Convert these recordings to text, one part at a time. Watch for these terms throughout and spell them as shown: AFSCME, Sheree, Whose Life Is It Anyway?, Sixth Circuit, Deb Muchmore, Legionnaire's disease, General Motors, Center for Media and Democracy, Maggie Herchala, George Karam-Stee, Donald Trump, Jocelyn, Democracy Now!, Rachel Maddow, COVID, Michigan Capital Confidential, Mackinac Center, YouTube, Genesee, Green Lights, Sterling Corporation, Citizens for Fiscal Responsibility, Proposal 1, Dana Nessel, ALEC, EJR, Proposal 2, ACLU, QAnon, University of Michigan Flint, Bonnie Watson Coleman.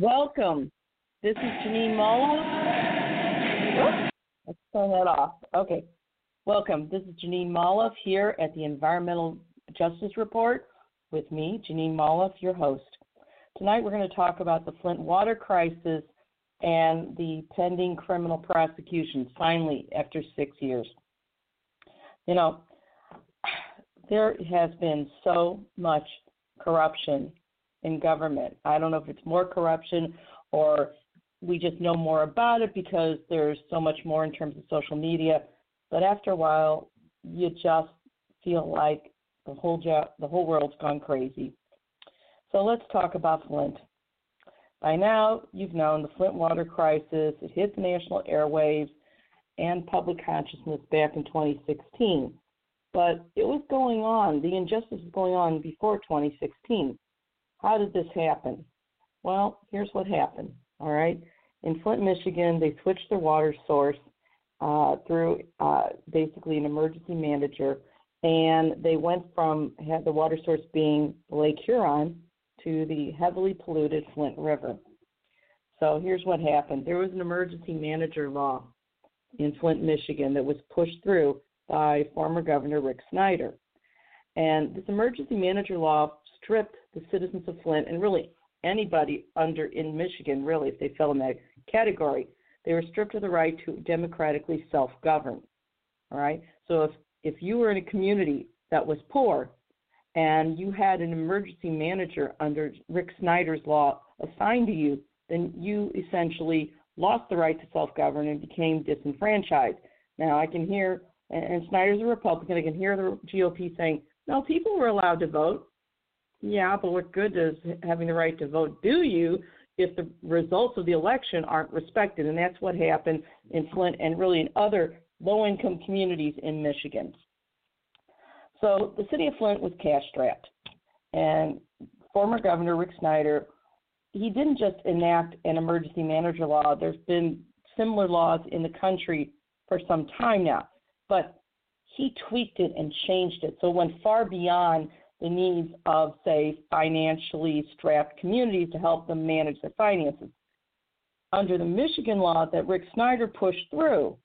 Welcome. This is Jeanine Molloff. Let's turn that off. Okay. Welcome. This is Jeanine Molloff here at the Environmental Justice Report with me, Jeanine Molloff, your host. Tonight we're going to talk about the Flint water crisis and the pending criminal prosecution, finally, after 6 years. You know, there has been so much corruption in government. I don't know if it's more corruption or we just know more about it because there's so much more in terms of social media. But after a while, you just feel like the whole world's gone crazy. So let's talk about Flint. By now, you've known the Flint water crisis. It hit the national airwaves and public consciousness back in 2016. But it was going on. The injustice was going on before 2016. How did this happen? Well, here's what happened, all right? In Flint, Michigan, they switched their water source through basically an emergency manager, and they went from had the water source being Lake Huron to the heavily polluted Flint River. So here's what happened. There was an emergency manager law in Flint, Michigan that was pushed through by former Governor Rick Snyder. And this emergency manager law stripped the citizens of Flint and really anybody in Michigan, really, if they fell in that category, they were stripped of the right to democratically self-govern, all right? So if you were in a community that was poor and you had an emergency manager under Rick Snyder's law assigned to you, then you essentially lost the right to self-govern and became disenfranchised. Now, I can hear, and Snyder's a Republican, I can hear the GOP saying, no, people were allowed to vote. Yeah, but what good does having the right to vote do you if the results of the election aren't respected? And that's what happened in Flint and really in other low-income communities in Michigan. So the city of Flint was cash-strapped. And former Governor Rick Snyder, he didn't just enact an emergency manager law. There's been similar laws in the country for some time now. But he tweaked it and changed it. So it went far beyond the needs of, say, financially strapped communities to help them manage their finances. Under the Michigan law that Rick Snyder pushed through,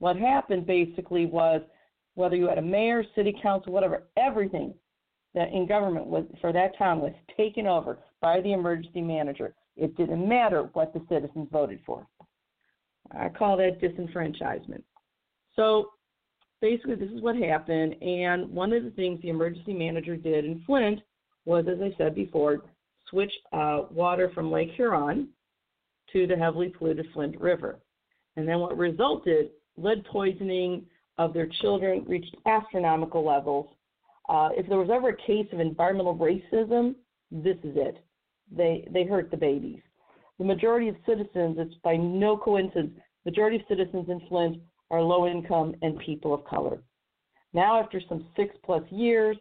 what happened basically was whether you had a mayor, city council, whatever, everything that in government was for that town was taken over by the emergency manager. It didn't matter what the citizens voted for. I call that disenfranchisement. So basically, this is what happened, and one of the things the emergency manager did in Flint was, as I said before, switch water from Lake Huron to the heavily polluted Flint River. And then what resulted, lead poisoning of their children reached astronomical levels. If there was ever a case of environmental racism, this is it. They hurt the babies. The majority of citizens, it's by no coincidence, majority of citizens in Flint are low income and people of color. Now, after some 6+ years,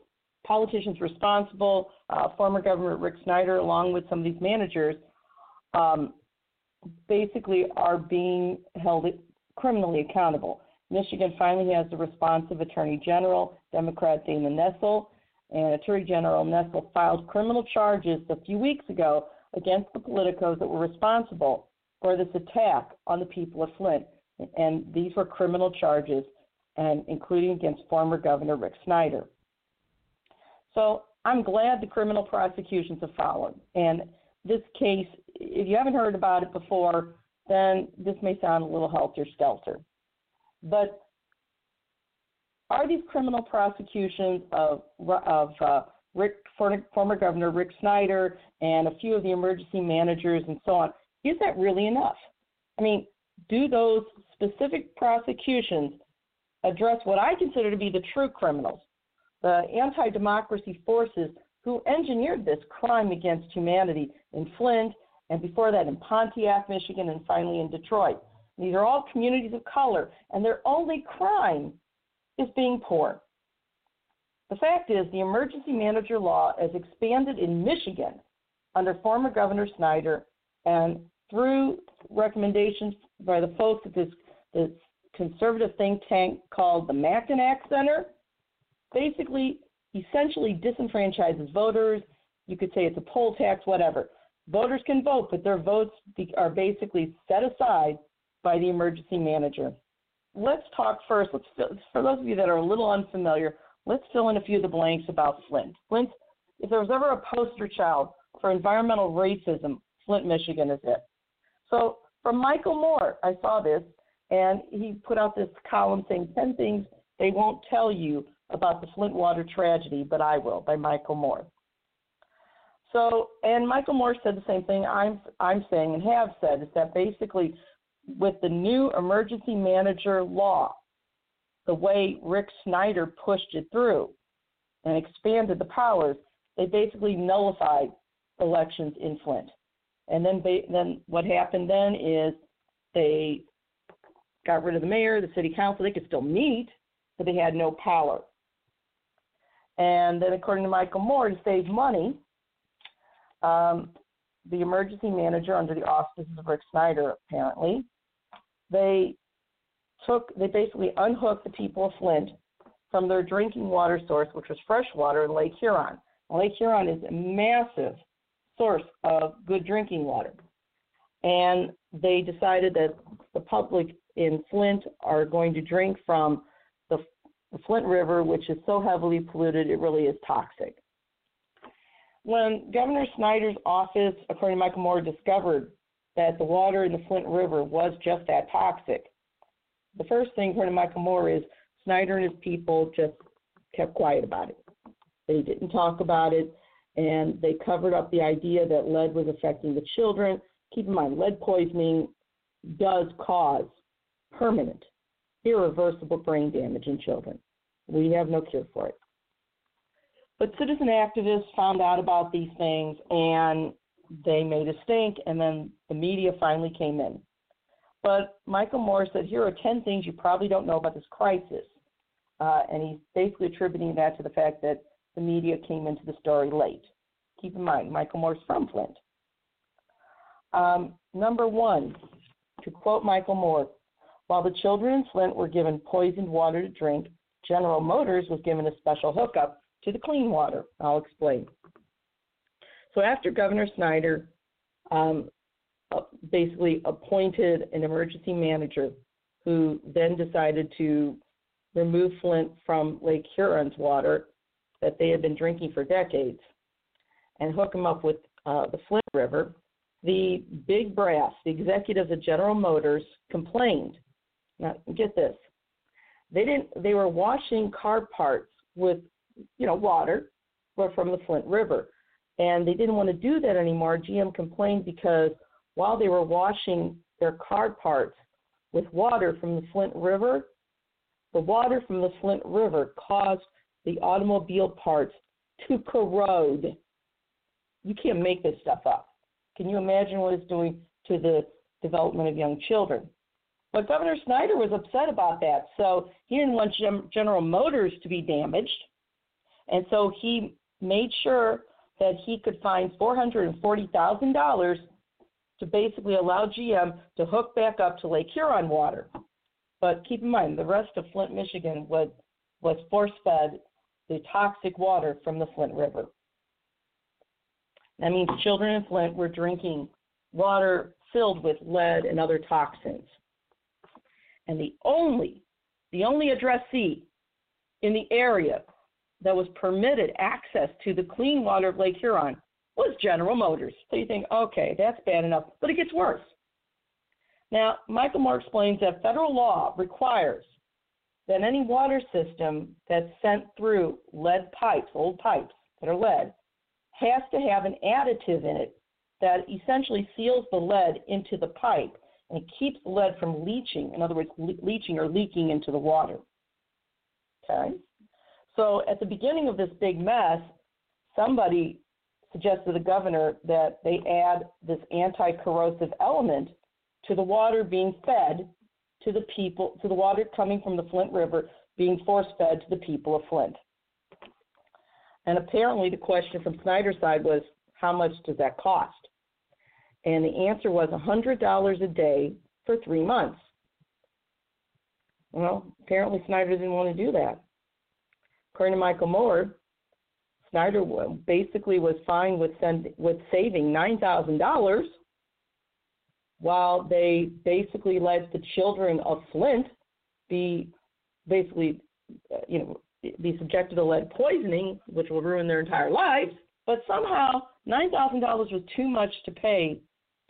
politicians responsible, former Governor Rick Snyder, along with some of these managers, basically are being held criminally accountable. Michigan finally has the response of Attorney General, Democrat Dana Nessel, and Attorney General Nessel filed criminal charges a few weeks ago against the politicos that were responsible for this attack on the people of Flint. And these were criminal charges, and including against former Governor Rick Snyder. So I'm glad the criminal prosecutions have followed. And this case, if you haven't heard about it before, then this may sound a little helter-skelter. But are these criminal prosecutions of former Governor Rick Snyder and a few of the emergency managers and so on, is that really enough? I mean, do those specific prosecutions address what I consider to be the true criminals, the anti-democracy forces who engineered this crime against humanity in Flint and before that in Pontiac, Michigan, and finally in Detroit? These are all communities of color, and their only crime is being poor. The fact is the emergency manager law, as expanded in Michigan under former Governor Snyder and through recommendations by the folks at this conservative think tank called the Mackinac Center, basically essentially disenfranchises voters. You could say it's a poll tax, whatever. Voters can vote, but their votes are basically set aside by the emergency manager. Let's talk first, for those of you that are a little unfamiliar, let's fill in a few of the blanks about Flint. Flint, if there was ever a poster child for environmental racism, Flint, Michigan is it. So from Michael Moore, I saw this, and he put out this column saying 10 things they won't tell you about the Flint water tragedy, but I will, by Michael Moore. So, and Michael Moore said the same thing I'm saying and have said, is that basically with the new emergency manager law, the way Rick Snyder pushed it through and expanded the powers, they basically nullified elections in Flint. And then what happened then is they got rid of the mayor, the city council. They could still meet, but they had no power. And then according to Michael Moore, to save money, the emergency manager under the auspices of Rick Snyder, apparently, they basically unhooked the people of Flint from their drinking water source, which was fresh water in Lake Huron. Lake Huron is a massive source of good drinking water. And they decided that the public in Flint are going to drink from the Flint River, which is so heavily polluted, it really is toxic. When Governor Snyder's office, according to Michael Moore, discovered that the water in the Flint River was just that toxic, the first thing, according to Michael Moore, is Snyder and his people just kept quiet about it. They didn't talk about it, and they covered up the idea that lead was affecting the children. Keep in mind, lead poisoning does cause permanent, irreversible brain damage in children. We have no cure for it. But citizen activists found out about these things, and they made a stink, and then the media finally came in. But Michael Moore said, here are 10 things you probably don't know about this crisis. And he's basically attributing that to the fact that the media came into the story late. Keep in mind, Michael Moore's from Flint. Number one, to quote Michael Moore, while the children in Flint were given poisoned water to drink, General Motors was given a special hookup to the clean water. I'll explain. So after Governor Snyder basically appointed an emergency manager who then decided to remove Flint from Lake Huron's water that they had been drinking for decades and hook them up with the Flint River, the big brass, the executives at General Motors, complained. Now, get this. They were washing car parts with, water from the Flint River, and they didn't want to do that anymore. GM complained because while they were washing their car parts with water from the Flint River, the water from the Flint River caused the automobile parts to corrode. You can't make this stuff up. Can you imagine what it's doing to the development of young children? But Governor Snyder was upset about that, so he didn't want General Motors to be damaged, and so he made sure that he could find $440,000 to basically allow GM to hook back up to Lake Huron water. But keep in mind, the rest of Flint, Michigan was force-fed the toxic water from the Flint River. That means children in Flint were drinking water filled with lead and other toxins. And the only addressee in the area that was permitted access to the clean water of Lake Huron was General Motors. So you think, okay, that's bad enough, but it gets worse. Now, Michael Moore explains that federal law requires that any water system that's sent through lead pipes, old pipes that are lead, has to have an additive in it that essentially seals the lead into the pipe and keeps the lead from leaching, in other words, leaching or leaking into the water. Okay? So at the beginning of this big mess, somebody suggested to the governor that they add this anti-corrosive element to the water being fed to the people, to the water coming from the Flint River being force-fed to the people of Flint. And apparently the question from Snyder's side was, how much does that cost? And the answer was $100 a day for 3 months. Well, apparently Snyder didn't want to do that. According to Michael Moore, Snyder basically was fine with saving $9,000 while they basically let the children of Flint be basically, be subjected to lead poisoning, which will ruin their entire lives. But somehow $9,000 was too much to pay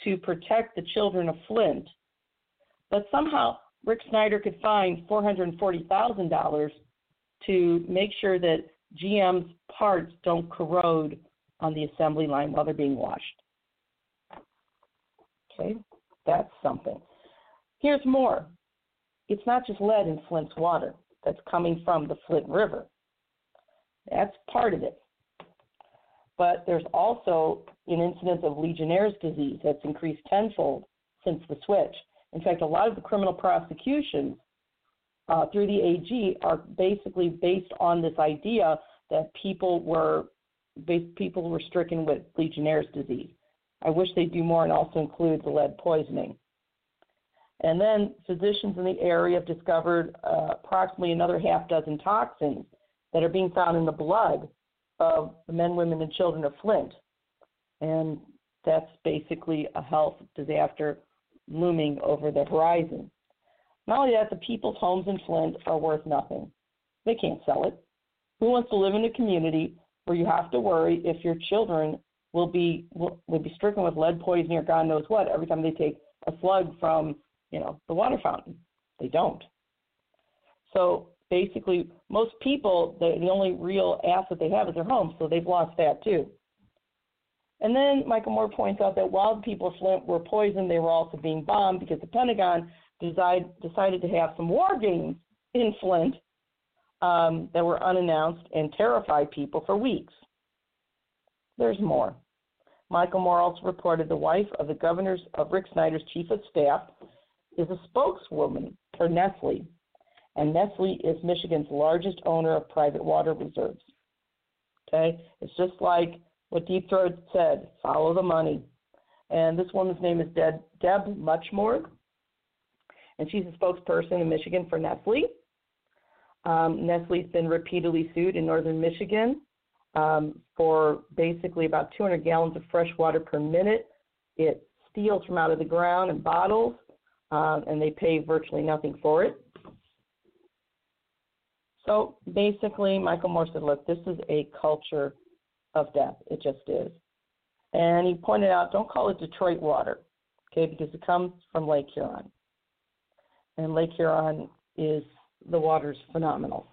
to protect the children of Flint. But somehow Rick Snyder could find $440,000 to make sure that GM's parts don't corrode on the assembly line while they're being washed. Okay, that's something. Here's more. It's not just lead in Flint's water that's coming from the Flint River. That's part of it. But there's also an incidence of Legionnaire's disease that's increased tenfold since the switch. In fact, a lot of the criminal prosecutions through the AG are basically based on this idea that people were stricken with Legionnaire's disease. I wish they'd do more and also include the lead poisoning. And then physicians in the area have discovered approximately another half dozen toxins that are being found in the blood of the men, women, and children of Flint. And that's basically a health disaster looming over the horizon. Not only that, the people's homes in Flint are worth nothing. They can't sell it. Who wants to live in a community where you have to worry if your children will be stricken with lead poisoning or God knows what every time they take a slug from, the water fountain? They don't. So basically, most people, the only real asset they have is their home, so they've lost that too. And then Michael Moore points out that while the people of Flint were poisoned, they were also being bombed because the Pentagon decided to have some war games in Flint that were unannounced and terrified people for weeks. There's more. Michael Moore also reported the wife of the governor of Rick Snyder's chief of staff is a spokeswoman for Nestle, and Nestle is Michigan's largest owner of private water reserves. Okay, it's just like what Deep Throat said, follow the money. And this woman's name is Deb Muchmore, and she's a spokesperson in Michigan for Nestle. Nestle's been repeatedly sued in northern Michigan for basically about 200 gallons of fresh water per minute. It steals from out of the ground in bottles, and they pay virtually nothing for it. So basically, Michael Moore said, look, this is a culture of death. It just is. And he pointed out, don't call it Detroit water, okay, because it comes from Lake Huron. And Lake Huron the water's phenomenal.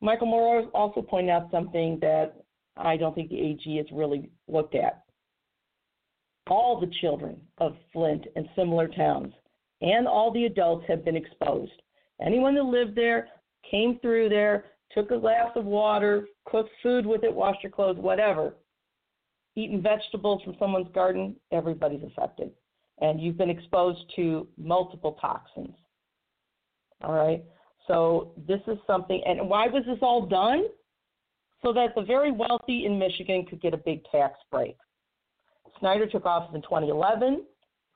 Michael Moore also pointed out something that I don't think the AG has really looked at. All the children of Flint and similar towns and all the adults have been exposed. Anyone that lived there, came through there, took a glass of water, cooked food with it, washed your clothes, whatever, eaten vegetables from someone's garden, everybody's affected. And you've been exposed to multiple toxins. All right? So this is something, and why was this all done? So that the very wealthy in Michigan could get a big tax break. Snyder took office in 2011.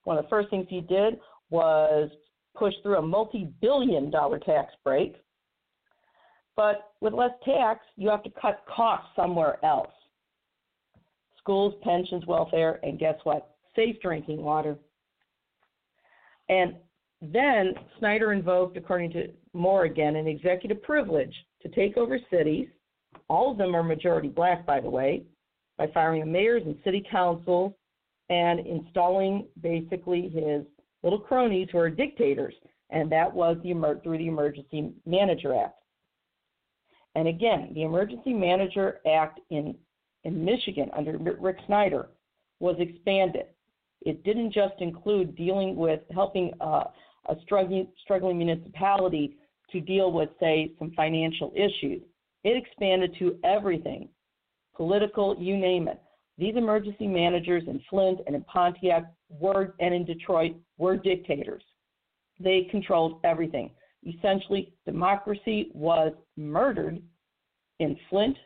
One of the first things he did was push through a multi-billion-dollar tax break. But with less tax, you have to cut costs somewhere else. Schools, pensions, welfare, and guess what? Safe drinking water. And then Snyder invoked, according to Moore again, an executive privilege to take over cities. All of them are majority black, by the way, by firing the mayors and city councils and installing basically his little cronies who are dictators. And that was through the Emergency Manager Act. And again, the Emergency Manager Act in Michigan under Rick Snyder was expanded. It didn't just include dealing with helping a struggling municipality to deal with, say, some financial issues. It expanded to everything, political, you name it. These emergency managers in Flint and in Pontiac and in Detroit were dictators. They controlled everything. Essentially, democracy was murdered in Flint,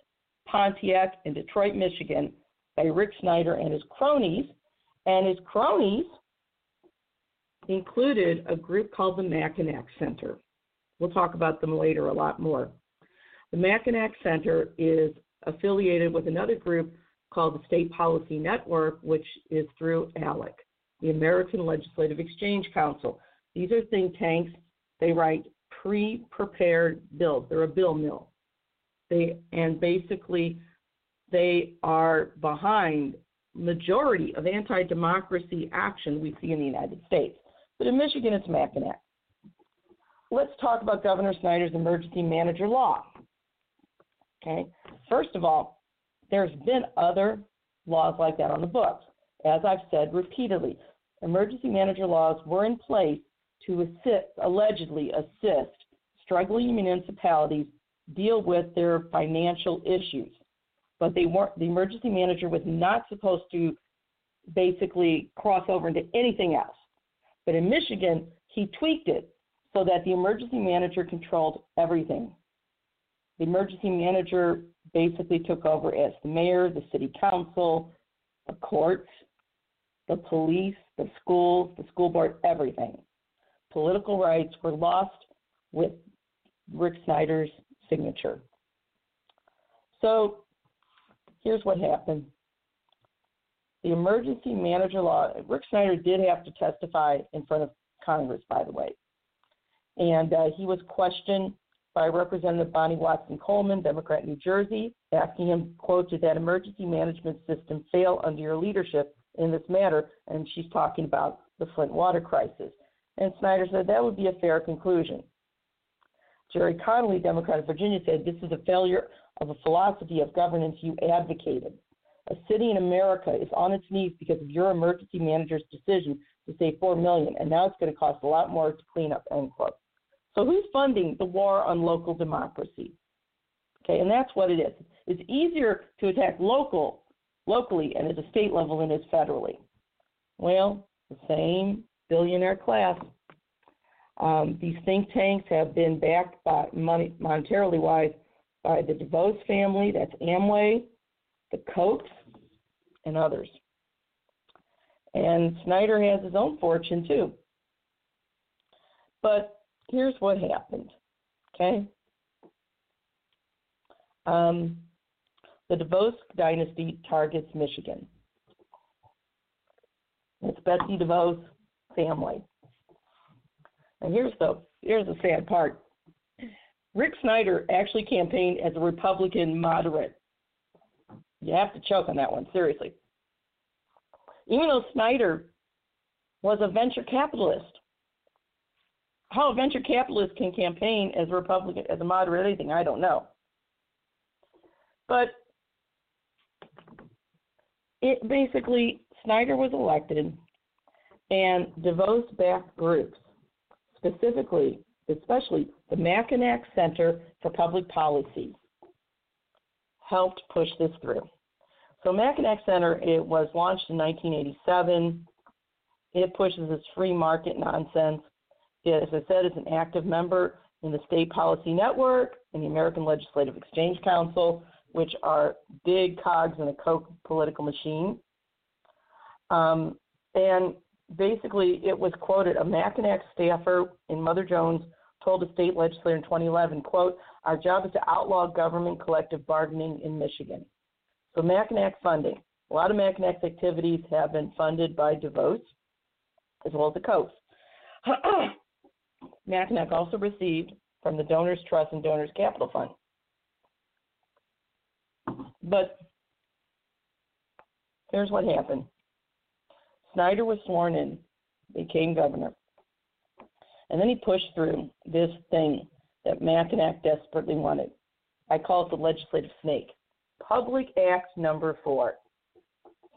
Pontiac, and Detroit, Michigan by Rick Snyder and his cronies. And his cronies included a group called the Mackinac Center. We'll talk about them later a lot more. The Mackinac Center is affiliated with another group called the State Policy Network, which is through ALEC, the American Legislative Exchange Council. These are think tanks. They write pre-prepared bills. They're a bill mill. And basically, they are behind majority of anti-democracy action we see in the United States. But in Michigan, it's Mackinac. Let's talk about Governor Snyder's Emergency Manager Law. Okay. First of all, there's been other laws like that on the books. As I've said repeatedly, emergency manager laws were in place to allegedly assist struggling municipalities deal with their financial issues. But they weren't. The emergency manager was not supposed to basically cross over into anything else. But in Michigan, he tweaked it so that the emergency manager controlled everything. The emergency manager basically took over as the mayor, the city council, the courts, the police, the schools, the school board, everything. Political rights were lost with Rick Snyder's signature. So here's what happened. The emergency manager law, Rick Snyder did have to testify in front of Congress, by the way. And he was questioned by Representative Bonnie Watson Coleman, Democrat, New Jersey, asking him, quote, did that emergency management system fail under your leadership in this matter? And she's talking about the Flint water crisis. And Snyder said that would be a fair conclusion. Jerry Connolly, Democrat of Virginia, said this is a failure of a philosophy of governance you advocated. A city in America is on its knees because of your emergency manager's decision to save $4 million, and now it's going to cost a lot more to clean up, end quote. So who's funding the war on local democracy? Okay, and that's what it is. It's easier to attack locally and at the state level than it is federally. Well, the same billionaire class. These think tanks have been backed by money, monetarily wise, by the DeVos family, that's Amway, the Kochs, and others. And Snyder has his own fortune too. But here's what happened, okay? The DeVos dynasty targets Michigan. It's Betsy DeVos family. And here's the sad part. Rick Snyder actually campaigned as a Republican moderate. You have to choke on that one, seriously. Even though Snyder was a venture capitalist, how a venture capitalist can campaign as a Republican, as a moderate, anything, I don't know. But it basically, Snyder was elected, and DeVos-backed groups, especially the Mackinac Center for Public Policy, helped push this through. So Mackinac Center, it was launched in 1987. It pushes its free market nonsense. It, as I said, is an active member in the State Policy Network and the American Legislative Exchange Council, which are big cogs in the Koch political machine. And basically, it was quoted, a Mackinac staffer in Mother Jones told a state legislator in 2011, quote, our job is to outlaw government collective bargaining in Michigan. So Mackinac funding. A lot of Mackinac's activities have been funded by DeVos, as well as the Kochs. Mackinac also received from the Donors Trust and Donors Capital Fund. But here's what happened. Snyder was sworn in, became governor, and then he pushed through this thing that Mackinac desperately wanted. I call it the legislative snake. Public Act number 4.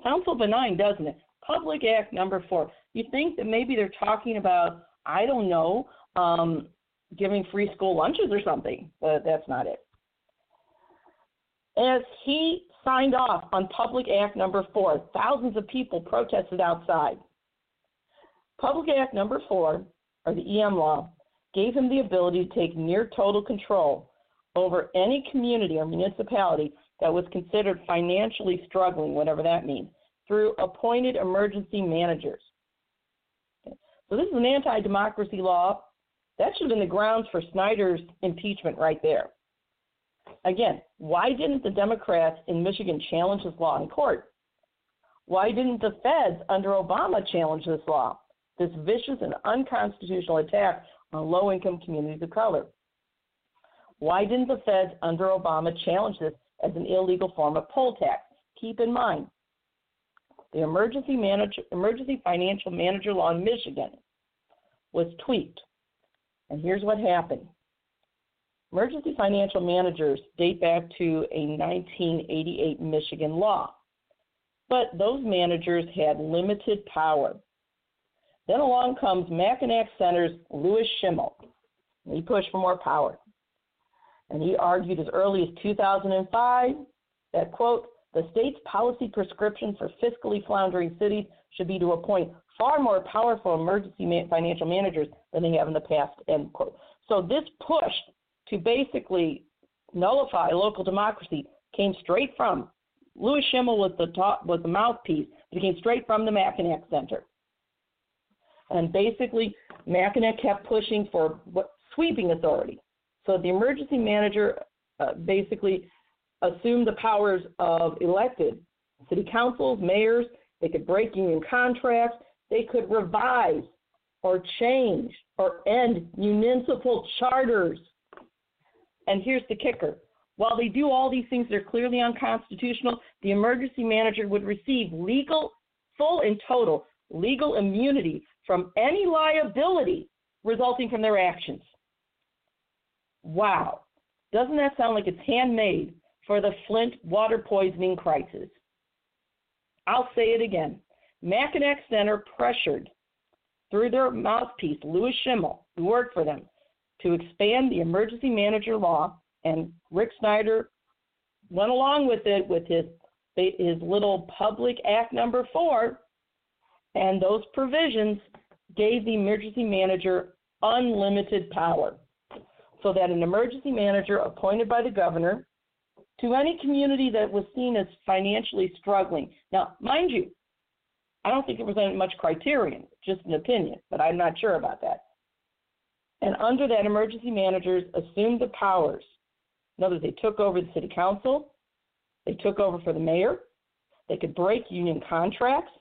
Sounds so benign, doesn't it? Public Act number 4. You think that maybe they're talking about, I don't know, giving free school lunches or something, but that's not it. As he signed off on Public Act number 4, thousands of people protested outside. Public Act number 4, or the EM law, gave him the ability to take near total control over any community or municipality that was considered financially struggling, whatever that means, through appointed emergency managers. So this is an anti-democracy law. That should have been the grounds for Snyder's impeachment right there. Again, why didn't the Democrats in Michigan challenge this law in court? Why didn't the feds under Obama challenge this law, this vicious and unconstitutional attack on low-income communities of color? Why didn't the feds under Obama challenge this as an illegal form of poll tax? Keep in mind, the Emergency Financial Manager Law in Michigan was tweaked. And here's what happened. Emergency financial managers date back to a 1988 Michigan law, but those managers had limited power. Then along comes Mackinac Center's Louis Schimmel. He pushed for more power. And he argued as early as 2005 that, quote, the state's policy prescription for fiscally floundering cities should be to appoint far more powerful emergency financial managers than they have in the past, end quote. So this push to basically nullify local democracy came straight from Louis Schimmel was the mouthpiece, but it came straight from the Mackinac Center. And basically, Mackinac kept pushing for sweeping authority. So the emergency manager basically assumed the powers of elected city councils, mayors. They could break union contracts. They could revise or change or end municipal charters. And here's the kicker. While they do all these things that are clearly unconstitutional, the emergency manager would receive legal, full and total legal immunity from any liability resulting from their actions. Wow. Doesn't that sound like it's handmade for the Flint water poisoning crisis? I'll say it again. Mackinac Center pressured through their mouthpiece, Louis Schimmel, who worked for them, to expand the emergency manager law, and Rick Snyder went along with it with his little Public Act number 4, and those provisions gave the emergency manager unlimited power so that an emergency manager appointed by the governor to any community that was seen as financially struggling. Now, mind you, I don't think there was any much criterion, just an opinion, but I'm not sure about that. And under that, emergency managers assumed the powers. In other words, they took over the city council. They took over for the mayor. They could break union contracts,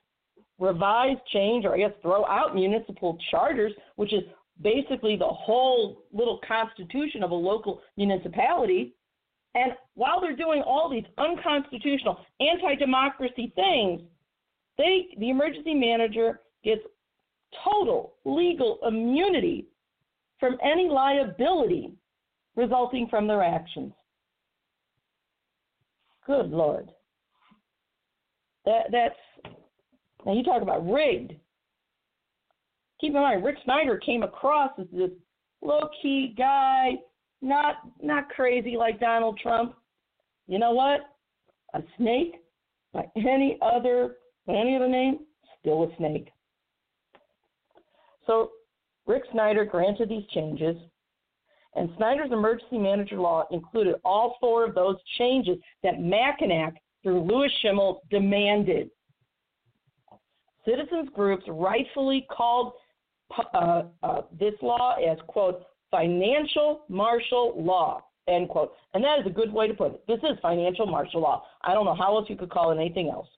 revise, change, or I guess throw out municipal charters, which is basically the whole little constitution of a local municipality. And while they're doing all these unconstitutional, anti-democracy things, the emergency manager gets total legal immunity from any liability resulting from their actions. Good Lord. That's, now you talk about rigged. Keep in mind, Rick Snyder came across as this low-key guy, not crazy like Donald Trump. You know what? A snake by any other name, still a snake. So Rick Snyder granted these changes, and Snyder's emergency manager law included all four of those changes that Mackinac, through Louis Schimmel, demanded. Citizens groups rightfully called this law as, quote, financial martial law, end quote. And that is a good way to put it. This is financial martial law. I don't know how else you could call it anything else.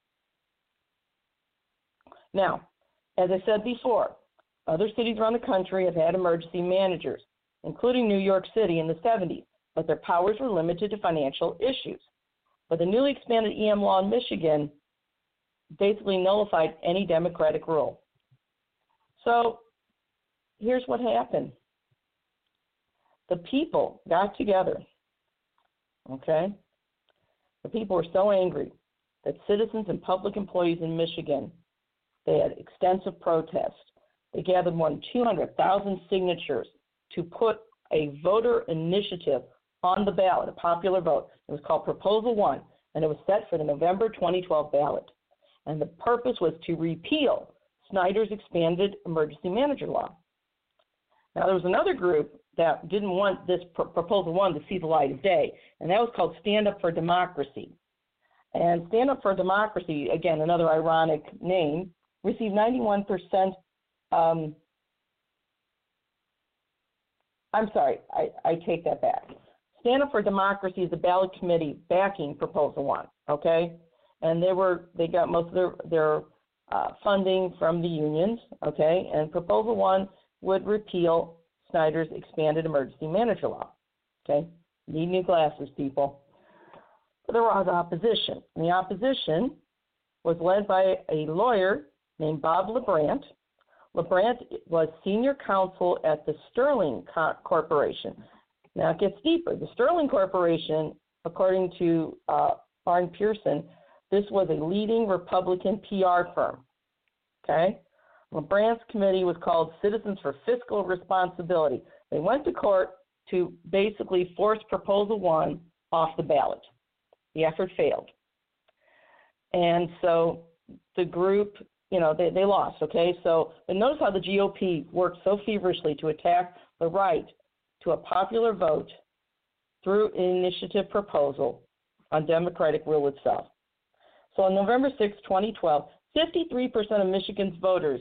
Now, as I said before, other cities around the country have had emergency managers, including New York City in the 70s, but their powers were limited to financial issues. But the newly expanded EM law in Michigan basically nullified any democratic rule. So here's what happened. The people got together, okay? The people were so angry that citizens and public employees in Michigan, they had extensive protests. They gathered more than 200,000 signatures to put a voter initiative on the ballot, a popular vote. It was called Proposal 1, and it was set for the November 2012 ballot. And the purpose was to repeal Snyder's expanded emergency manager law. Now, there was another group that didn't want this Proposal 1 to see the light of day, and that was called Stand Up for Democracy. And Stand Up for Democracy, again, another ironic name, received 91%. I'm sorry, I take that back. Stand Up for Democracy is a ballot committee backing Proposal 1, okay? And they got most of their funding from the unions, okay? And Proposal 1 would repeal Snyder's expanded Emergency Manager Law, okay? Need new glasses, people. But there was opposition. And the opposition was led by a lawyer named Bob LeBrant. LeBrant was senior counsel at the Sterling Corporation. Now it gets deeper. The Sterling Corporation, according to Barn Pearson, this was a leading Republican PR firm. Okay? LeBrant's committee was called Citizens for Fiscal Responsibility. They went to court to basically force Proposal 1 off the ballot. The effort failed. And so the group, they lost, okay? So, but notice how the GOP worked so feverishly to attack the right to a popular vote through an initiative proposal on democratic rule itself. So on November 6, 2012, 53% of Michigan's voters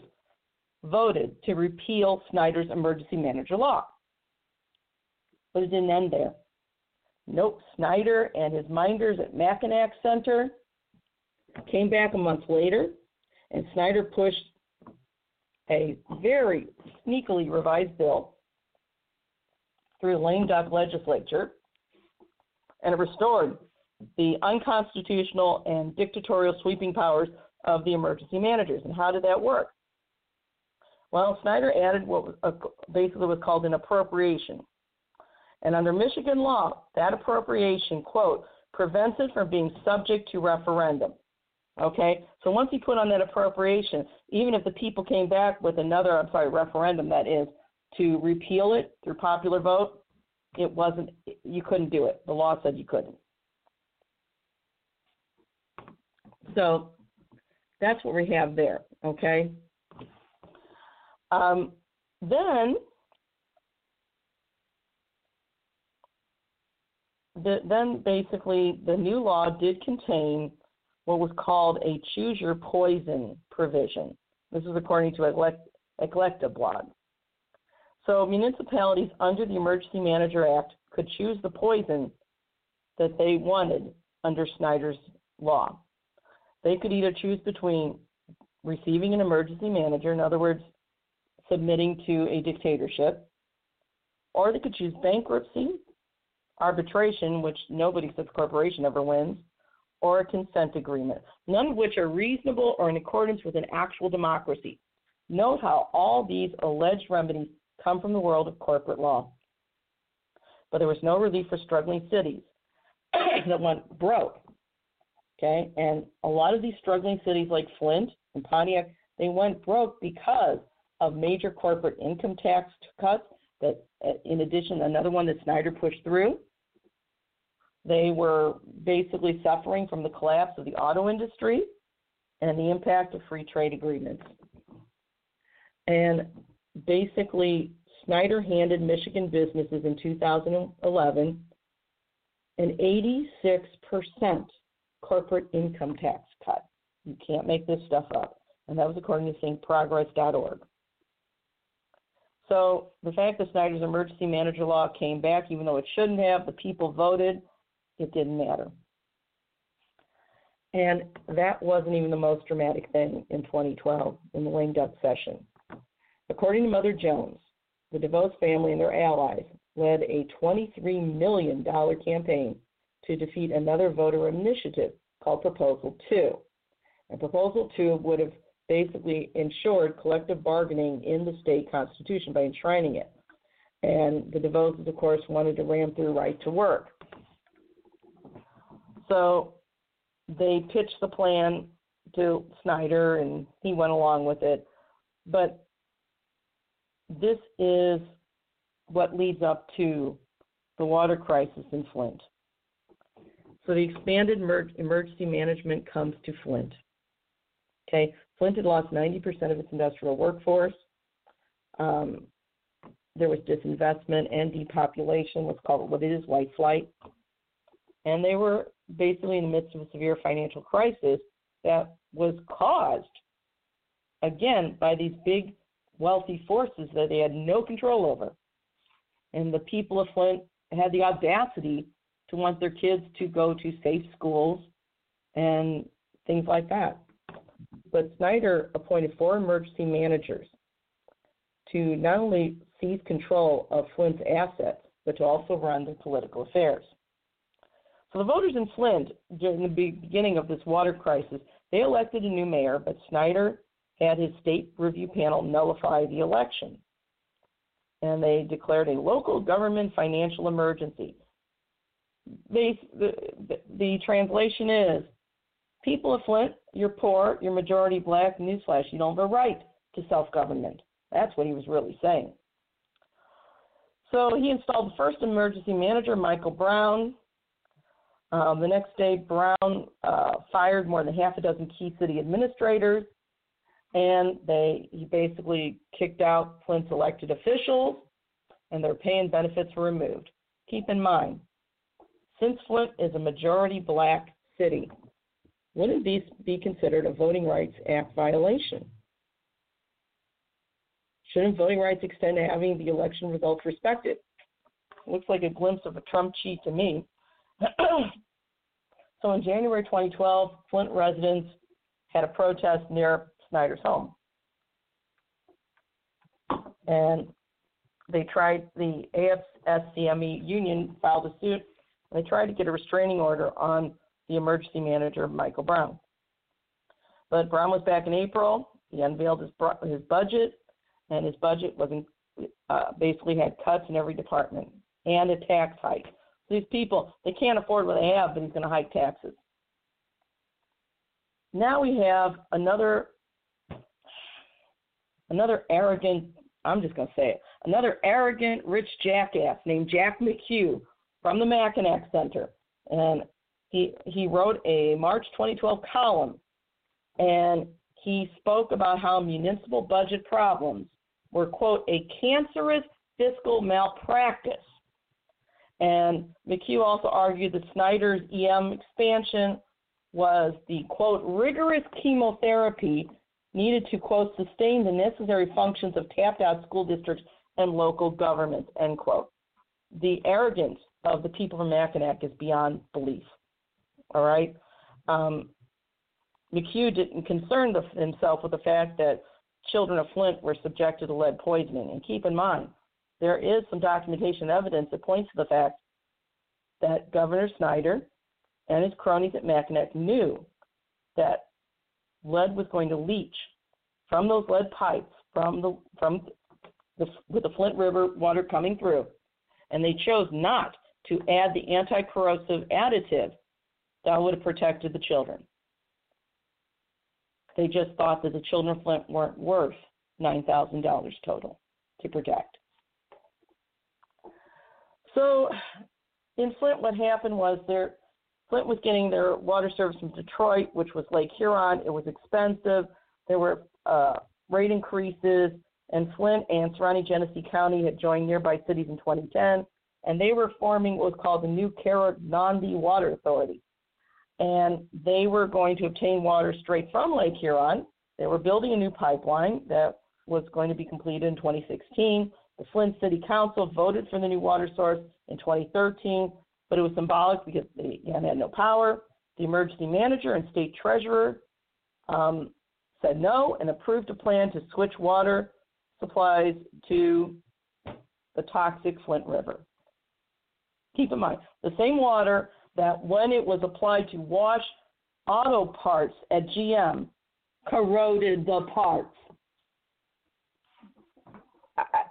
voted to repeal Snyder's Emergency Manager Law. But it didn't end there. Nope, Snyder and his minders at Mackinac Center came back a month later, and Snyder pushed a very sneakily revised bill through the lame duck legislature, and it restored the unconstitutional and dictatorial sweeping powers of the emergency managers. And how did that work? Well, Snyder added what basically was called an appropriation. And under Michigan law, that appropriation, quote, prevents it from being subject to referendum. Okay? So once he put on that appropriation, even if the people came back with another, referendum, that is, to repeal it through popular vote, you couldn't do it. The law said you couldn't. So that's what we have there, okay? Then basically the new law did contain what was called a choose your poison provision. This is according to Eclecta blog. So municipalities under the Emergency Manager Act could choose the poison that they wanted under Snyder's law. They could either choose between receiving an emergency manager, in other words, submitting to a dictatorship, or they could choose bankruptcy, arbitration, which nobody such corporation ever wins, or a consent agreement, none of which are reasonable or in accordance with an actual democracy. Note how all these alleged remedies come from the world of corporate law. But there was no relief for struggling cities that went broke. Okay, and a lot of these struggling cities like Flint and Pontiac, they went broke because of major corporate income tax cuts that, in addition, another one that Snyder pushed through. They were basically suffering from the collapse of the auto industry and the impact of free trade agreements. And basically, Snyder handed Michigan businesses in 2011 an 86% corporate income tax cut. You can't make this stuff up. And that was according to thinkprogress.org. So the fact that Snyder's Emergency Manager Law came back, even though it shouldn't have, the people voted, it didn't matter. And that wasn't even the most dramatic thing in 2012 in the lame duck session. According to Mother Jones, the DeVos family and their allies led a $23 million campaign to defeat another voter initiative called Proposal 2. And Proposal 2 would have basically ensured collective bargaining in the state constitution by enshrining it. And the DeVos, of course, wanted to ram through right to work. So they pitched the plan to Snyder, and he went along with it. But this is what leads up to the water crisis in Flint. So the expanded emergency management comes to Flint. Okay, Flint had lost 90% of its industrial workforce. There was disinvestment and depopulation, let's call it what it is, white flight. And they were basically in the midst of a severe financial crisis that was caused, again, by these big wealthy forces that they had no control over. And the people of Flint had the audacity to want their kids to go to safe schools and things like that. But Snyder appointed 4 emergency managers to not only seize control of Flint's assets, but to also run their political affairs. So the voters in Flint, during the beginning of this water crisis, they elected a new mayor, but Snyder had his state review panel nullify the election. And they declared a local government financial emergency. The translation is, people of Flint, you're poor, you're majority black, newsflash, you don't have a right to self-government. That's what he was really saying. So he installed the first emergency manager, Michael Brown. The next day, Brown fired more than half a dozen key city administrators, and he basically kicked out Flint's elected officials, and their pay and benefits were removed. Keep in mind, since Flint is a majority black city, wouldn't these be considered a Voting Rights Act violation? Shouldn't voting rights extend to having the election results respected? Looks like a glimpse of a Trump cheat to me. So in January 2012, Flint residents had a protest near Snyder's home. And they tried, the AFSCME union filed a suit, and they tried to get a restraining order on the emergency manager, Michael Brown. But Brown was back in April. He unveiled his budget, and his budget wasn't basically had cuts in every department and a tax hike. So these people, they can't afford what they have, but he's going to hike taxes. Now we have another arrogant, I'm just going to say it, another arrogant rich jackass named Jack McHugh from the Mackinac Center. And he wrote a March 2012 column, and he spoke about how municipal budget problems were, quote, a cancerous fiscal malpractice. And McHugh also argued that Snyder's EM expansion was the, quote, rigorous chemotherapy needed to, quote, sustain the necessary functions of tapped-out school districts and local governments, end quote. The arrogance of the people from Mackinac is beyond belief, all right? McHugh didn't concern himself with the fact that children of Flint were subjected to lead poisoning. And keep in mind, there is some documentation evidence that points to the fact that Governor Snyder and his cronies at Mackinac knew that lead was going to leach from those lead pipes with the Flint River water coming through, and they chose not to add the anti-corrosive additive that would have protected the children. They just thought that the children of Flint weren't worth $9,000 total to protect. So in Flint, what happened was Flint was getting their water service from Detroit, which was Lake Huron. It was expensive. There were rate increases, and Flint and surrounding Genesee County had joined nearby cities in 2010, and they were forming what was called the New Carignan Water Authority. And they were going to obtain water straight from Lake Huron. They were building a new pipeline that was going to be completed in 2016. The Flint City Council voted for the new water source in 2013, but it was symbolic because they, again, had no power. The emergency manager and state treasurer said no and approved a plan to switch water supplies to the toxic Flint River. Keep in mind, the same water that when it was applied to wash auto parts at GM, corroded the parts.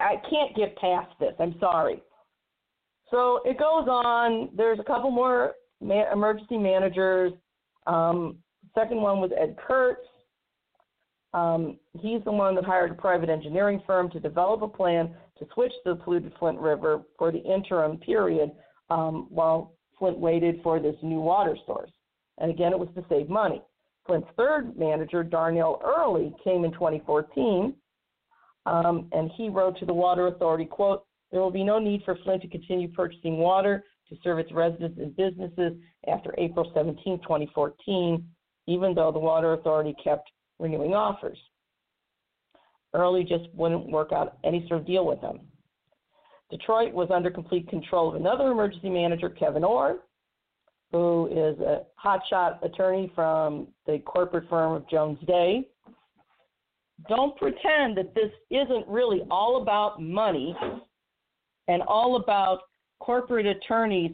I can't get past this. I'm sorry. So it goes on. There's a couple more emergency managers. Second one was Ed Kurtz. He's the one that hired a private engineering firm to develop a plan to switch to the polluted Flint River for the interim period while Flint waited for this new water source. And again, it was to save money. Flint's third manager, Darnell Early, came in 2014, and he wrote to the Water Authority, quote, there will be no need for Flint to continue purchasing water to serve its residents and businesses after April 17, 2014, even though the Water Authority kept renewing offers. Early just wouldn't work out any sort of deal with them. Detroit was under complete control of another emergency manager, Kevin Orr, who is a hotshot attorney from the corporate firm of Jones Day. Don't pretend that this isn't really all about money and all about corporate attorneys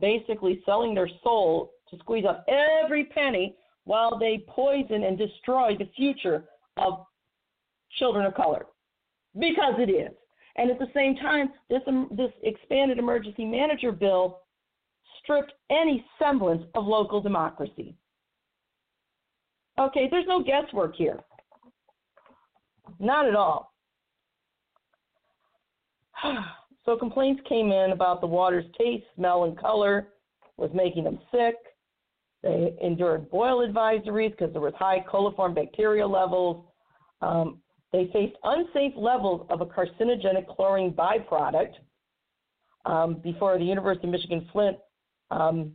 basically selling their soul to squeeze up every penny while they poison and destroy the future of children of color, because it is. And at the same time, this expanded emergency manager bill stripped any semblance of local democracy. Okay, there's no guesswork here. Not at all. So complaints came in about the water's taste, smell, and color was making them sick. They endured boil advisories because there was high coliform bacteria levels. They faced unsafe levels of a carcinogenic chlorine byproduct before the University of Michigan Flint was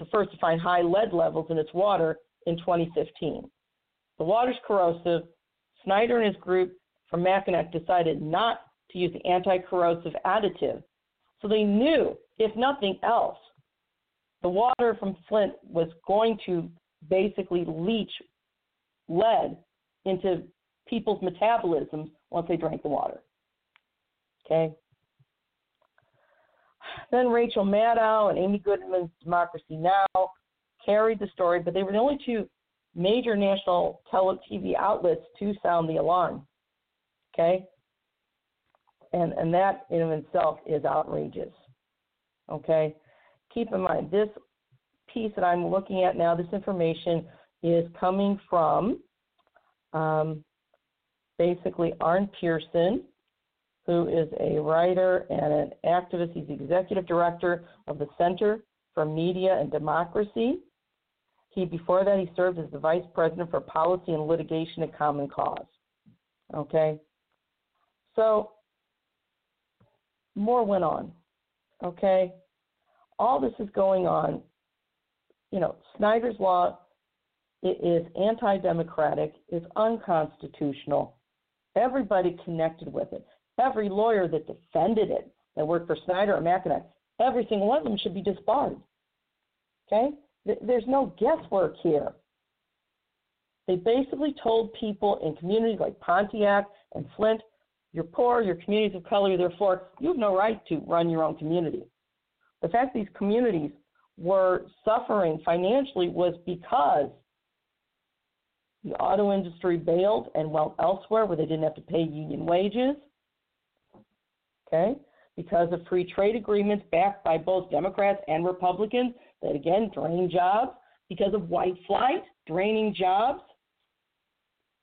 the first to find high lead levels in its water in 2015. The water's corrosive. Snyder and his group from Mackinac decided not to use the anti-corrosive additive. So they knew, if nothing else, the water from Flint was going to basically leach lead into people's metabolisms once they drank the water. Okay? Then Rachel Maddow and Amy Goodman's Democracy Now! carried the story, but they were the only two major national TV outlets to sound the alarm. Okay? And that in itself is outrageous. Okay? Keep in mind, this piece that I'm looking at now, this information is coming from basically Arne Pearson, who is a writer and an activist. He's the executive director of the Center for Media and Democracy. Before that, he served as the vice president for policy and litigation at Common Cause. Okay? So, more went on. Okay? All this is going on. You know, Snyder's Law, it is anti-democratic. It's unconstitutional. Everybody connected with it, every lawyer that defended it, that worked for Snyder or Mackinac, every single one of them should be disbarred. Okay? There's no guesswork here. They basically told people in communities like Pontiac and Flint, you're poor, your communities of color, therefore, you have no right to run your own community. The fact these communities were suffering financially was because the auto industry bailed and went elsewhere where they didn't have to pay union wages, okay, because of free trade agreements backed by both Democrats and Republicans that, again, drain jobs, because of white flight, draining jobs.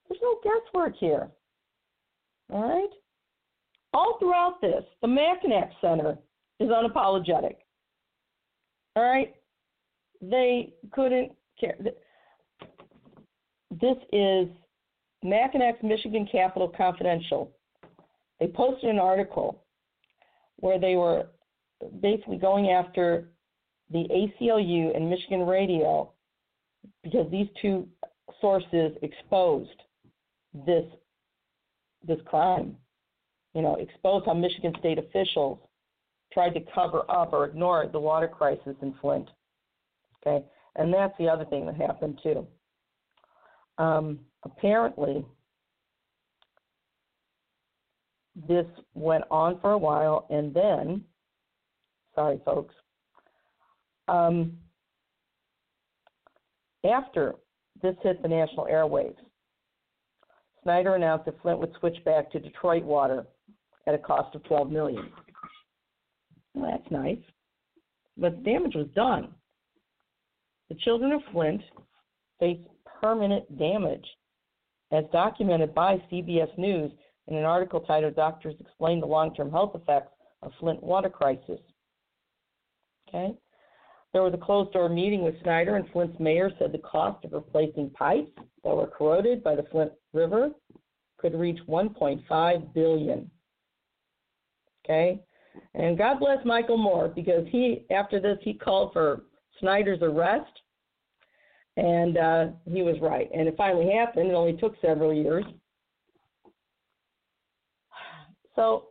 There's no guesswork here, all right? All throughout this, the Mackinac Center is unapologetic, all right? They couldn't care. This is Mackinac's Michigan Capital Confidential. They posted an article where they were basically going after the ACLU and Michigan Radio because these two sources exposed this crime, you know, exposed how Michigan state officials tried to cover up or ignore the water crisis in Flint. Okay, and that's the other thing that happened too. Apparently, this went on for a while, and then, sorry folks, after this hit the national airwaves, Snyder announced that Flint would switch back to Detroit water at a cost of $12 million. Well, that's nice, but the damage was done. The children of Flint face permanent damage, as documented by CBS News in an article titled "Doctors Explain the Long-Term Health Effects of Flint Water Crisis." Okay, there was a closed-door meeting with Snyder, and Flint's mayor said the cost of replacing pipes that were corroded by the Flint River could reach $1.5 billion. Okay, and God bless Michael Moore, because after this he called for Snyder's arrest. And he was right. And it finally happened. It only took several years. So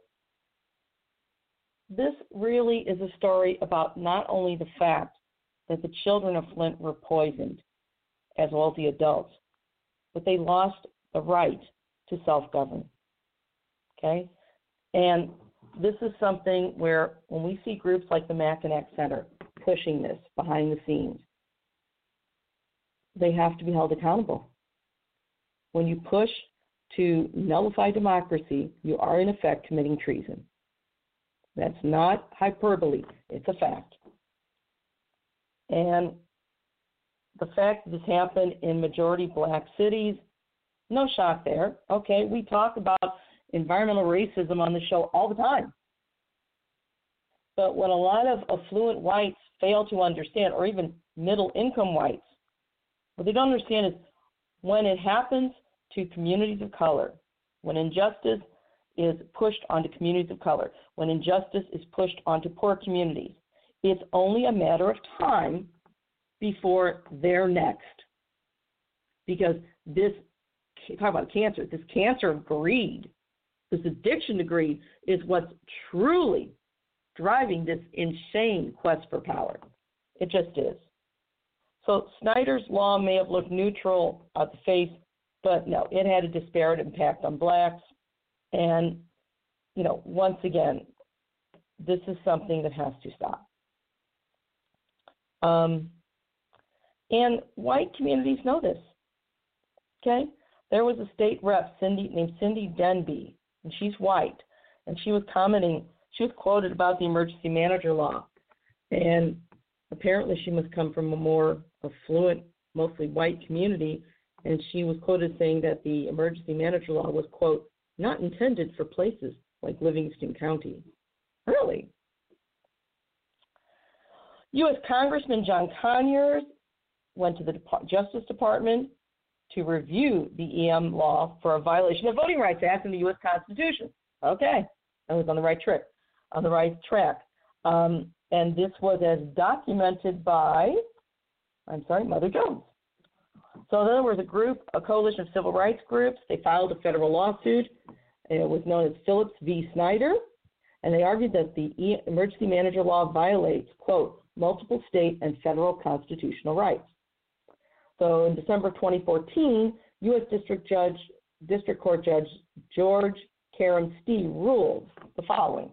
This really is a story about not only the fact that the children of Flint were poisoned, as well as the adults, but they lost the right to self-govern, okay? And this is something where when we see groups like the Mackinac Center pushing this behind the scenes, they have to be held accountable. When you push to nullify democracy, you are in effect committing treason. That's not hyperbole, it's a fact. And the fact that this happened in majority black cities, no shock there. Okay, we talk about environmental racism on the show all the time. But what a lot of affluent whites fail to understand, or even middle income whites, what they don't understand is when it happens to communities of color, when injustice is pushed onto communities of color, when injustice is pushed onto poor communities, it's only a matter of time before they're next. Because this, talk about cancer, this cancer of greed, this addiction to greed is what's truly driving this insane quest for power. It just is. So Snyder's law may have looked neutral at the face, but no, it had a disparate impact on blacks. And, you know, once again, this is something that has to stop. And white communities know this, okay? There was a state rep named Cindy Denby, and she's white, and she was quoted about the Emergency Manager Law, and apparently she must come from a more affluent, mostly white community, and she was quoted saying that the Emergency Manager Law was, quote, not intended for places like Livingston County. Really? U.S. Congressman John Conyers went to the Justice Department to review the EM law for a violation of Voting Rights Act in the U.S. Constitution. Okay, I was on the right track. And this was as documented by, Mother Jones. So there was a coalition of civil rights groups. They filed a federal lawsuit. It was known as Phillips v. Snyder, and they argued that the Emergency Manager Law violates, quote, multiple state and federal constitutional rights. So in December 2014, U.S. District Court Judge George Karam-Stee ruled the following,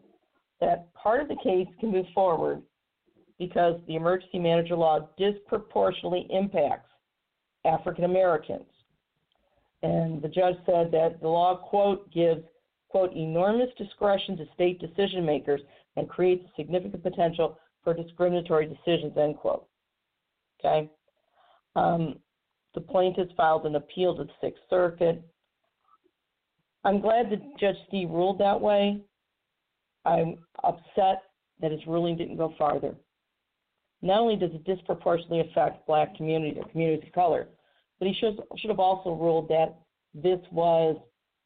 that part of the case can move forward because the Emergency Manager Law disproportionately impacts African Americans. And the judge said that the law, quote, gives, quote, enormous discretion to state decision makers and creates a significant potential for discriminatory decisions, end quote. Okay? The plaintiffs filed an appeal to the Sixth Circuit. I'm glad that Judge Stee ruled that way. I'm upset that his ruling didn't go farther. Not only does it disproportionately affect black communities or communities of color, but he should have also ruled that this was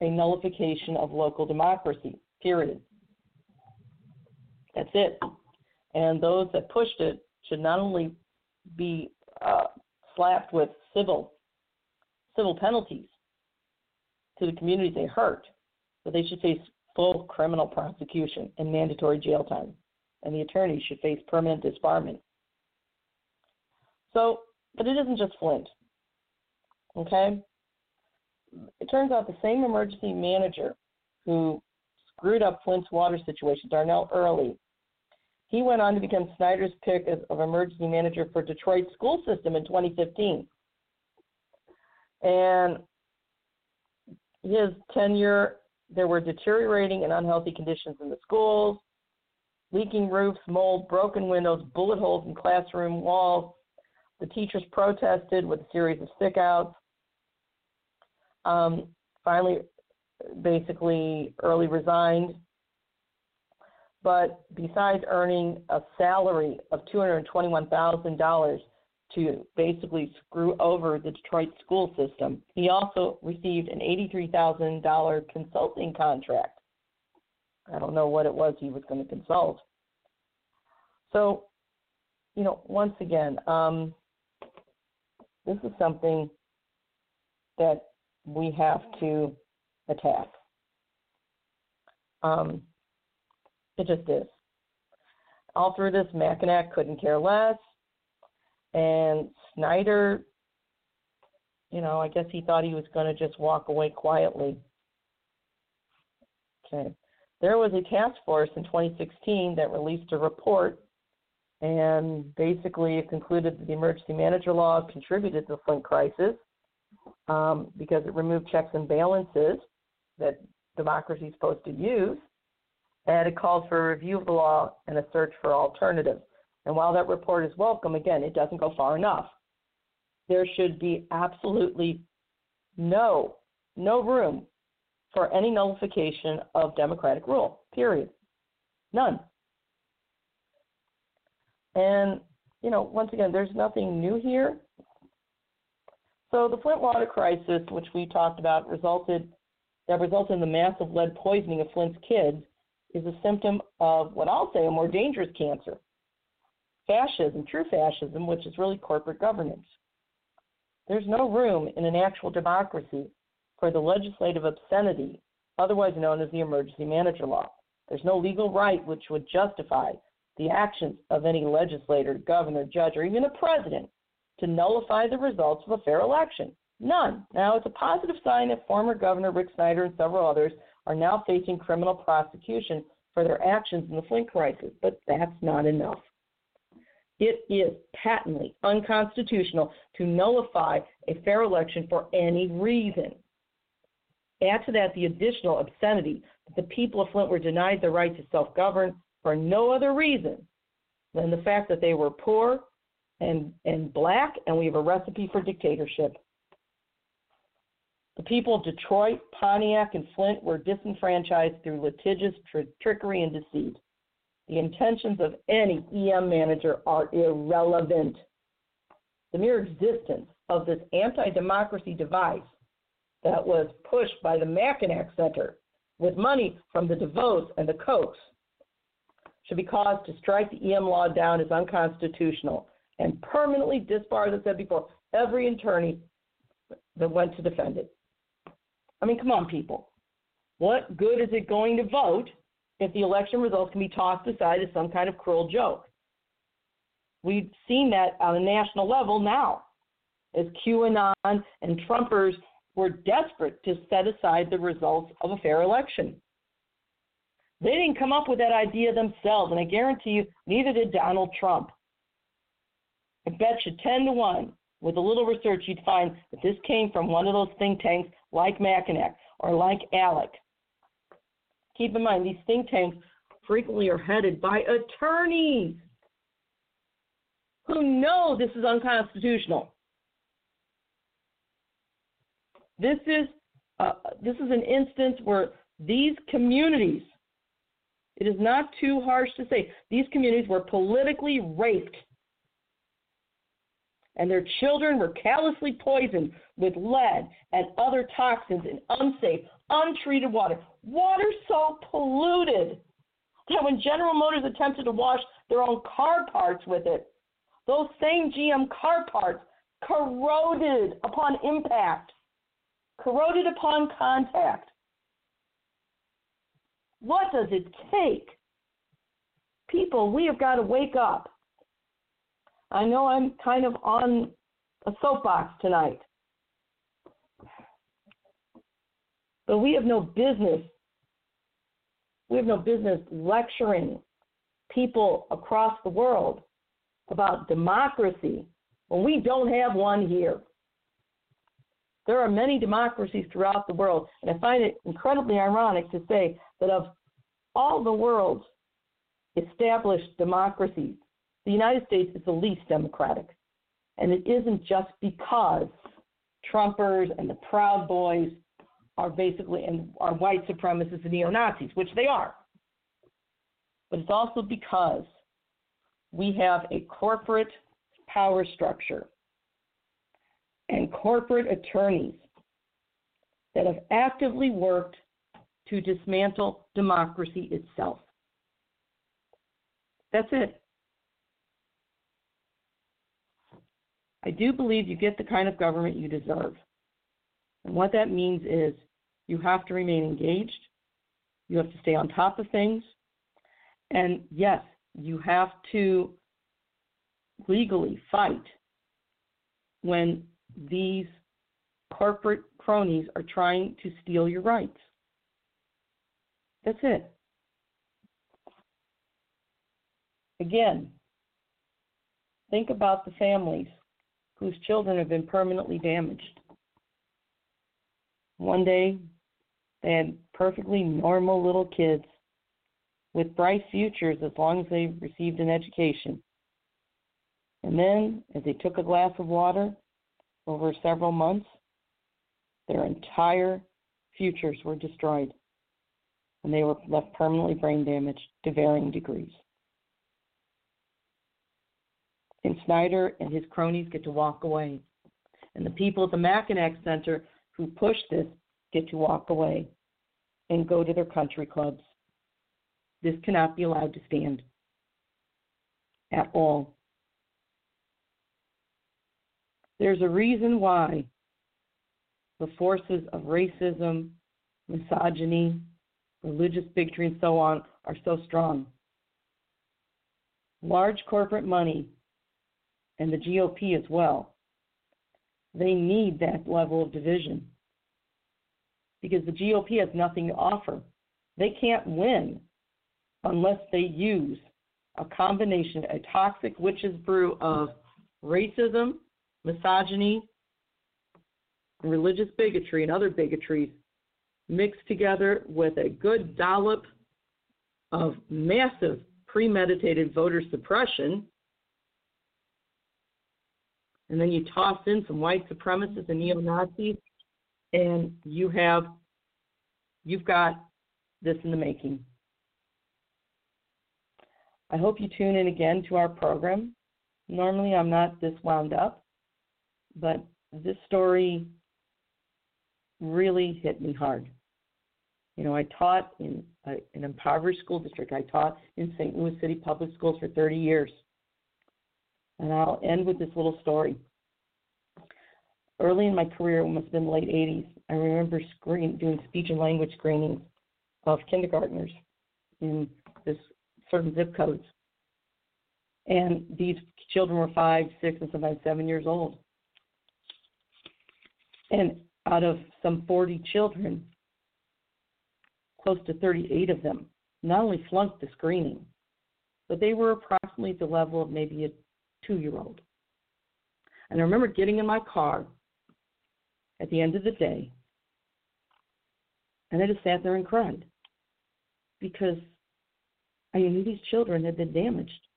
a nullification of local democracy, period. That's it. And those that pushed it should not only be slapped with civil penalties to the communities they hurt, but they should face full criminal prosecution and mandatory jail time, and the attorneys should face permanent disbarment. So, but it isn't just Flint, okay? It turns out the same emergency manager who screwed up Flint's water situation, Darnell Early, he went on to become Snyder's pick of emergency manager for Detroit's school system in 2015. And his tenure, there were deteriorating and unhealthy conditions in the schools, leaking roofs, mold, broken windows, bullet holes in classroom walls. The teachers protested with a series of stickouts. Finally, basically, Early resigned. But besides earning a salary of $221,000 to basically screw over the Detroit school system, he also received an $83,000 consulting contract. I don't know what it was he was going to consult. So, you know, once again, this is something that we have to attack. It just is. all through this, Mackinac couldn't care less. And Snyder, you know, I guess he thought he was going to just walk away quietly. Okay. There was a task force in 2016 that released a report, and basically it concluded that the Emergency Manager Law contributed to the Flint crisis because it removed checks and balances that democracy is supposed to use, and it calls for a review of the law and a search for alternatives. And while that report is welcome, again, it doesn't go far enough. There should be absolutely no room for any nullification of democratic rule, period. None. And, you know, once again, there's nothing new here. So the Flint water crisis, which we talked about, resulted in the massive lead poisoning of Flint's kids, is a symptom of what I'll say a more dangerous cancer, fascism, true fascism, which is really corporate governance. There's no room in an actual democracy for the legislative obscenity, otherwise known as the Emergency Manager Law. There's no legal right which would justify the actions of any legislator, governor, judge, or even a president to nullify the results of a fair election. None. Now, it's a positive sign that former Governor Rick Snyder and several others are now facing criminal prosecution for their actions in the Flint crisis, but that's not enough. It is patently unconstitutional to nullify a fair election for any reason. Add to that the additional obscenity that the people of Flint were denied the right to self-govern for no other reason than the fact that they were poor and black, and we have a recipe for dictatorship. The people of Detroit, Pontiac, and Flint were disenfranchised through litigious trickery and deceit. The intentions of any EM manager are irrelevant. The mere existence of this anti-democracy device that was pushed by the Mackinac Center with money from the DeVos and the Kochs should be caused to strike the EM law down as unconstitutional and permanently disbar, as I said before, every attorney that went to defend it. I mean, come on, people. What good is it going to vote if the election results can be tossed aside as some kind of cruel joke? We've seen that on a national level now, as QAnon and Trumpers were desperate to set aside the results of a fair election. They didn't come up with that idea themselves, and I guarantee you, neither did Donald Trump. I bet you 10-1, with a little research, you'd find that this came from one of those think tanks like Mackinac or like ALEC. Keep in mind, these think tanks frequently are headed by attorneys who know this is unconstitutional. This is an instance where these communities, it is not too harsh to say, these communities were politically raped, and their children were callously poisoned with lead and other toxins in unsafe, untreated water. Water so polluted that when General Motors attempted to wash their own car parts with it, those same GM car parts corroded upon impact. Corroded upon contact. What does it take? People, we have got to wake up. I know I'm kind of on a soapbox tonight, but we have no business lecturing people across the world about democracy when we don't have one here. There are many democracies throughout the world, and I find it incredibly ironic to say that of all the world's established democracies, the United States is the least democratic. And it isn't just because Trumpers and the Proud Boys are basically and are white supremacists and neo-Nazis, which they are. But it's also because we have a corporate power structure and corporate attorneys that have actively worked to dismantle democracy itself. That's it. I do believe you get the kind of government you deserve. And what that means is you have to remain engaged, you have to stay on top of things, and yes, You have to legally fight when these corporate cronies are trying to steal your rights. That's it. Again, think about the families whose children have been permanently damaged. One day, they had perfectly normal little kids with bright futures as long as they received an education. And then, as they took a glass of water over several months, their entire futures were destroyed, and they were left permanently brain damaged to varying degrees. And Snyder and his cronies get to walk away. And the people at the Mackinac Center who pushed this get to walk away and go to their country clubs. This cannot be allowed to stand at all. There's a reason why the forces of racism, misogyny, religious bigotry, and so on are so strong. Large corporate money, and the GOP as well, they need that level of division because the GOP has nothing to offer. They can't win unless they use a combination, a toxic witch's brew of racism, misogyny, religious bigotry, and other bigotries mixed together with a good dollop of massive premeditated voter suppression. And then you toss in some white supremacists and neo-Nazis, and you've got this in the making. I hope you tune in again to our program. Normally I'm not this wound up, but this story really hit me hard. You know, I taught in an impoverished school district. I taught in St. Louis City Public Schools for 30 years. And I'll end with this little story. Early in my career, it must have been the late 80s, I remember doing speech and language screenings of kindergartners in this certain zip codes. And these children were 5, 6, and sometimes 7 years old. And out of some 40 children, close to 38 of them not only flunked the screening, but they were approximately at the level of maybe a 2-year-old. And I remember getting in my car at the end of the day, and I just sat there and cried because I knew these children had been damaged.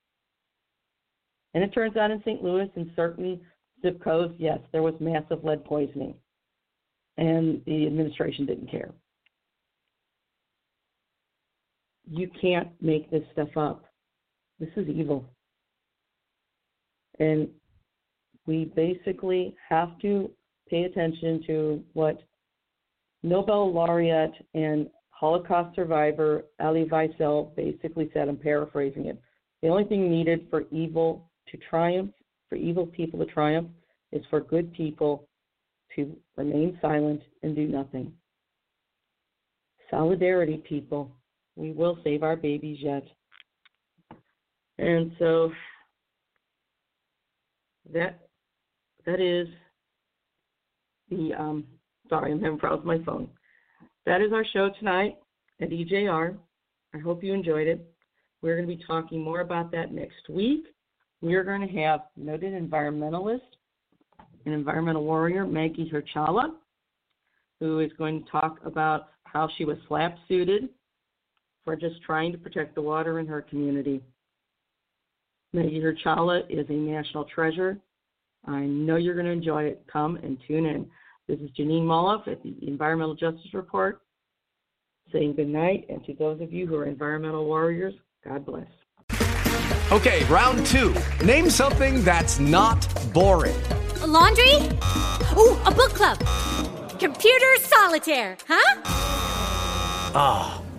And it turns out in St. Louis, in certain zip codes, yes, there was massive lead poisoning, and the administration didn't care. You can't make this stuff up. This is evil. And we basically have to pay attention to what Nobel laureate and Holocaust survivor Elie Wiesel basically said. I'm paraphrasing it. The only thing needed for evil to triumph, for evil people to triumph, is for good people to remain silent and do nothing. Solidarity, people. We will save our babies yet. And so That is the, sorry, I'm having problems with my phone. That is our show tonight at EJR. I hope you enjoyed it. We're going to be talking more about that next week. We're going to have noted environmentalist and environmental warrior Maggie Herchala, who is going to talk about how she was slap-suited for just trying to protect the water in her community. Maggie Herchala is a national treasure. I know you're going to enjoy it. Come and tune in. This is Jeanine Molloff at the Environmental Justice Report saying good night. And to those of you who are environmental warriors, God bless. Okay, round two. Name something that's not boring. A laundry? Ooh, a book club. Computer solitaire, huh? Ah, oh,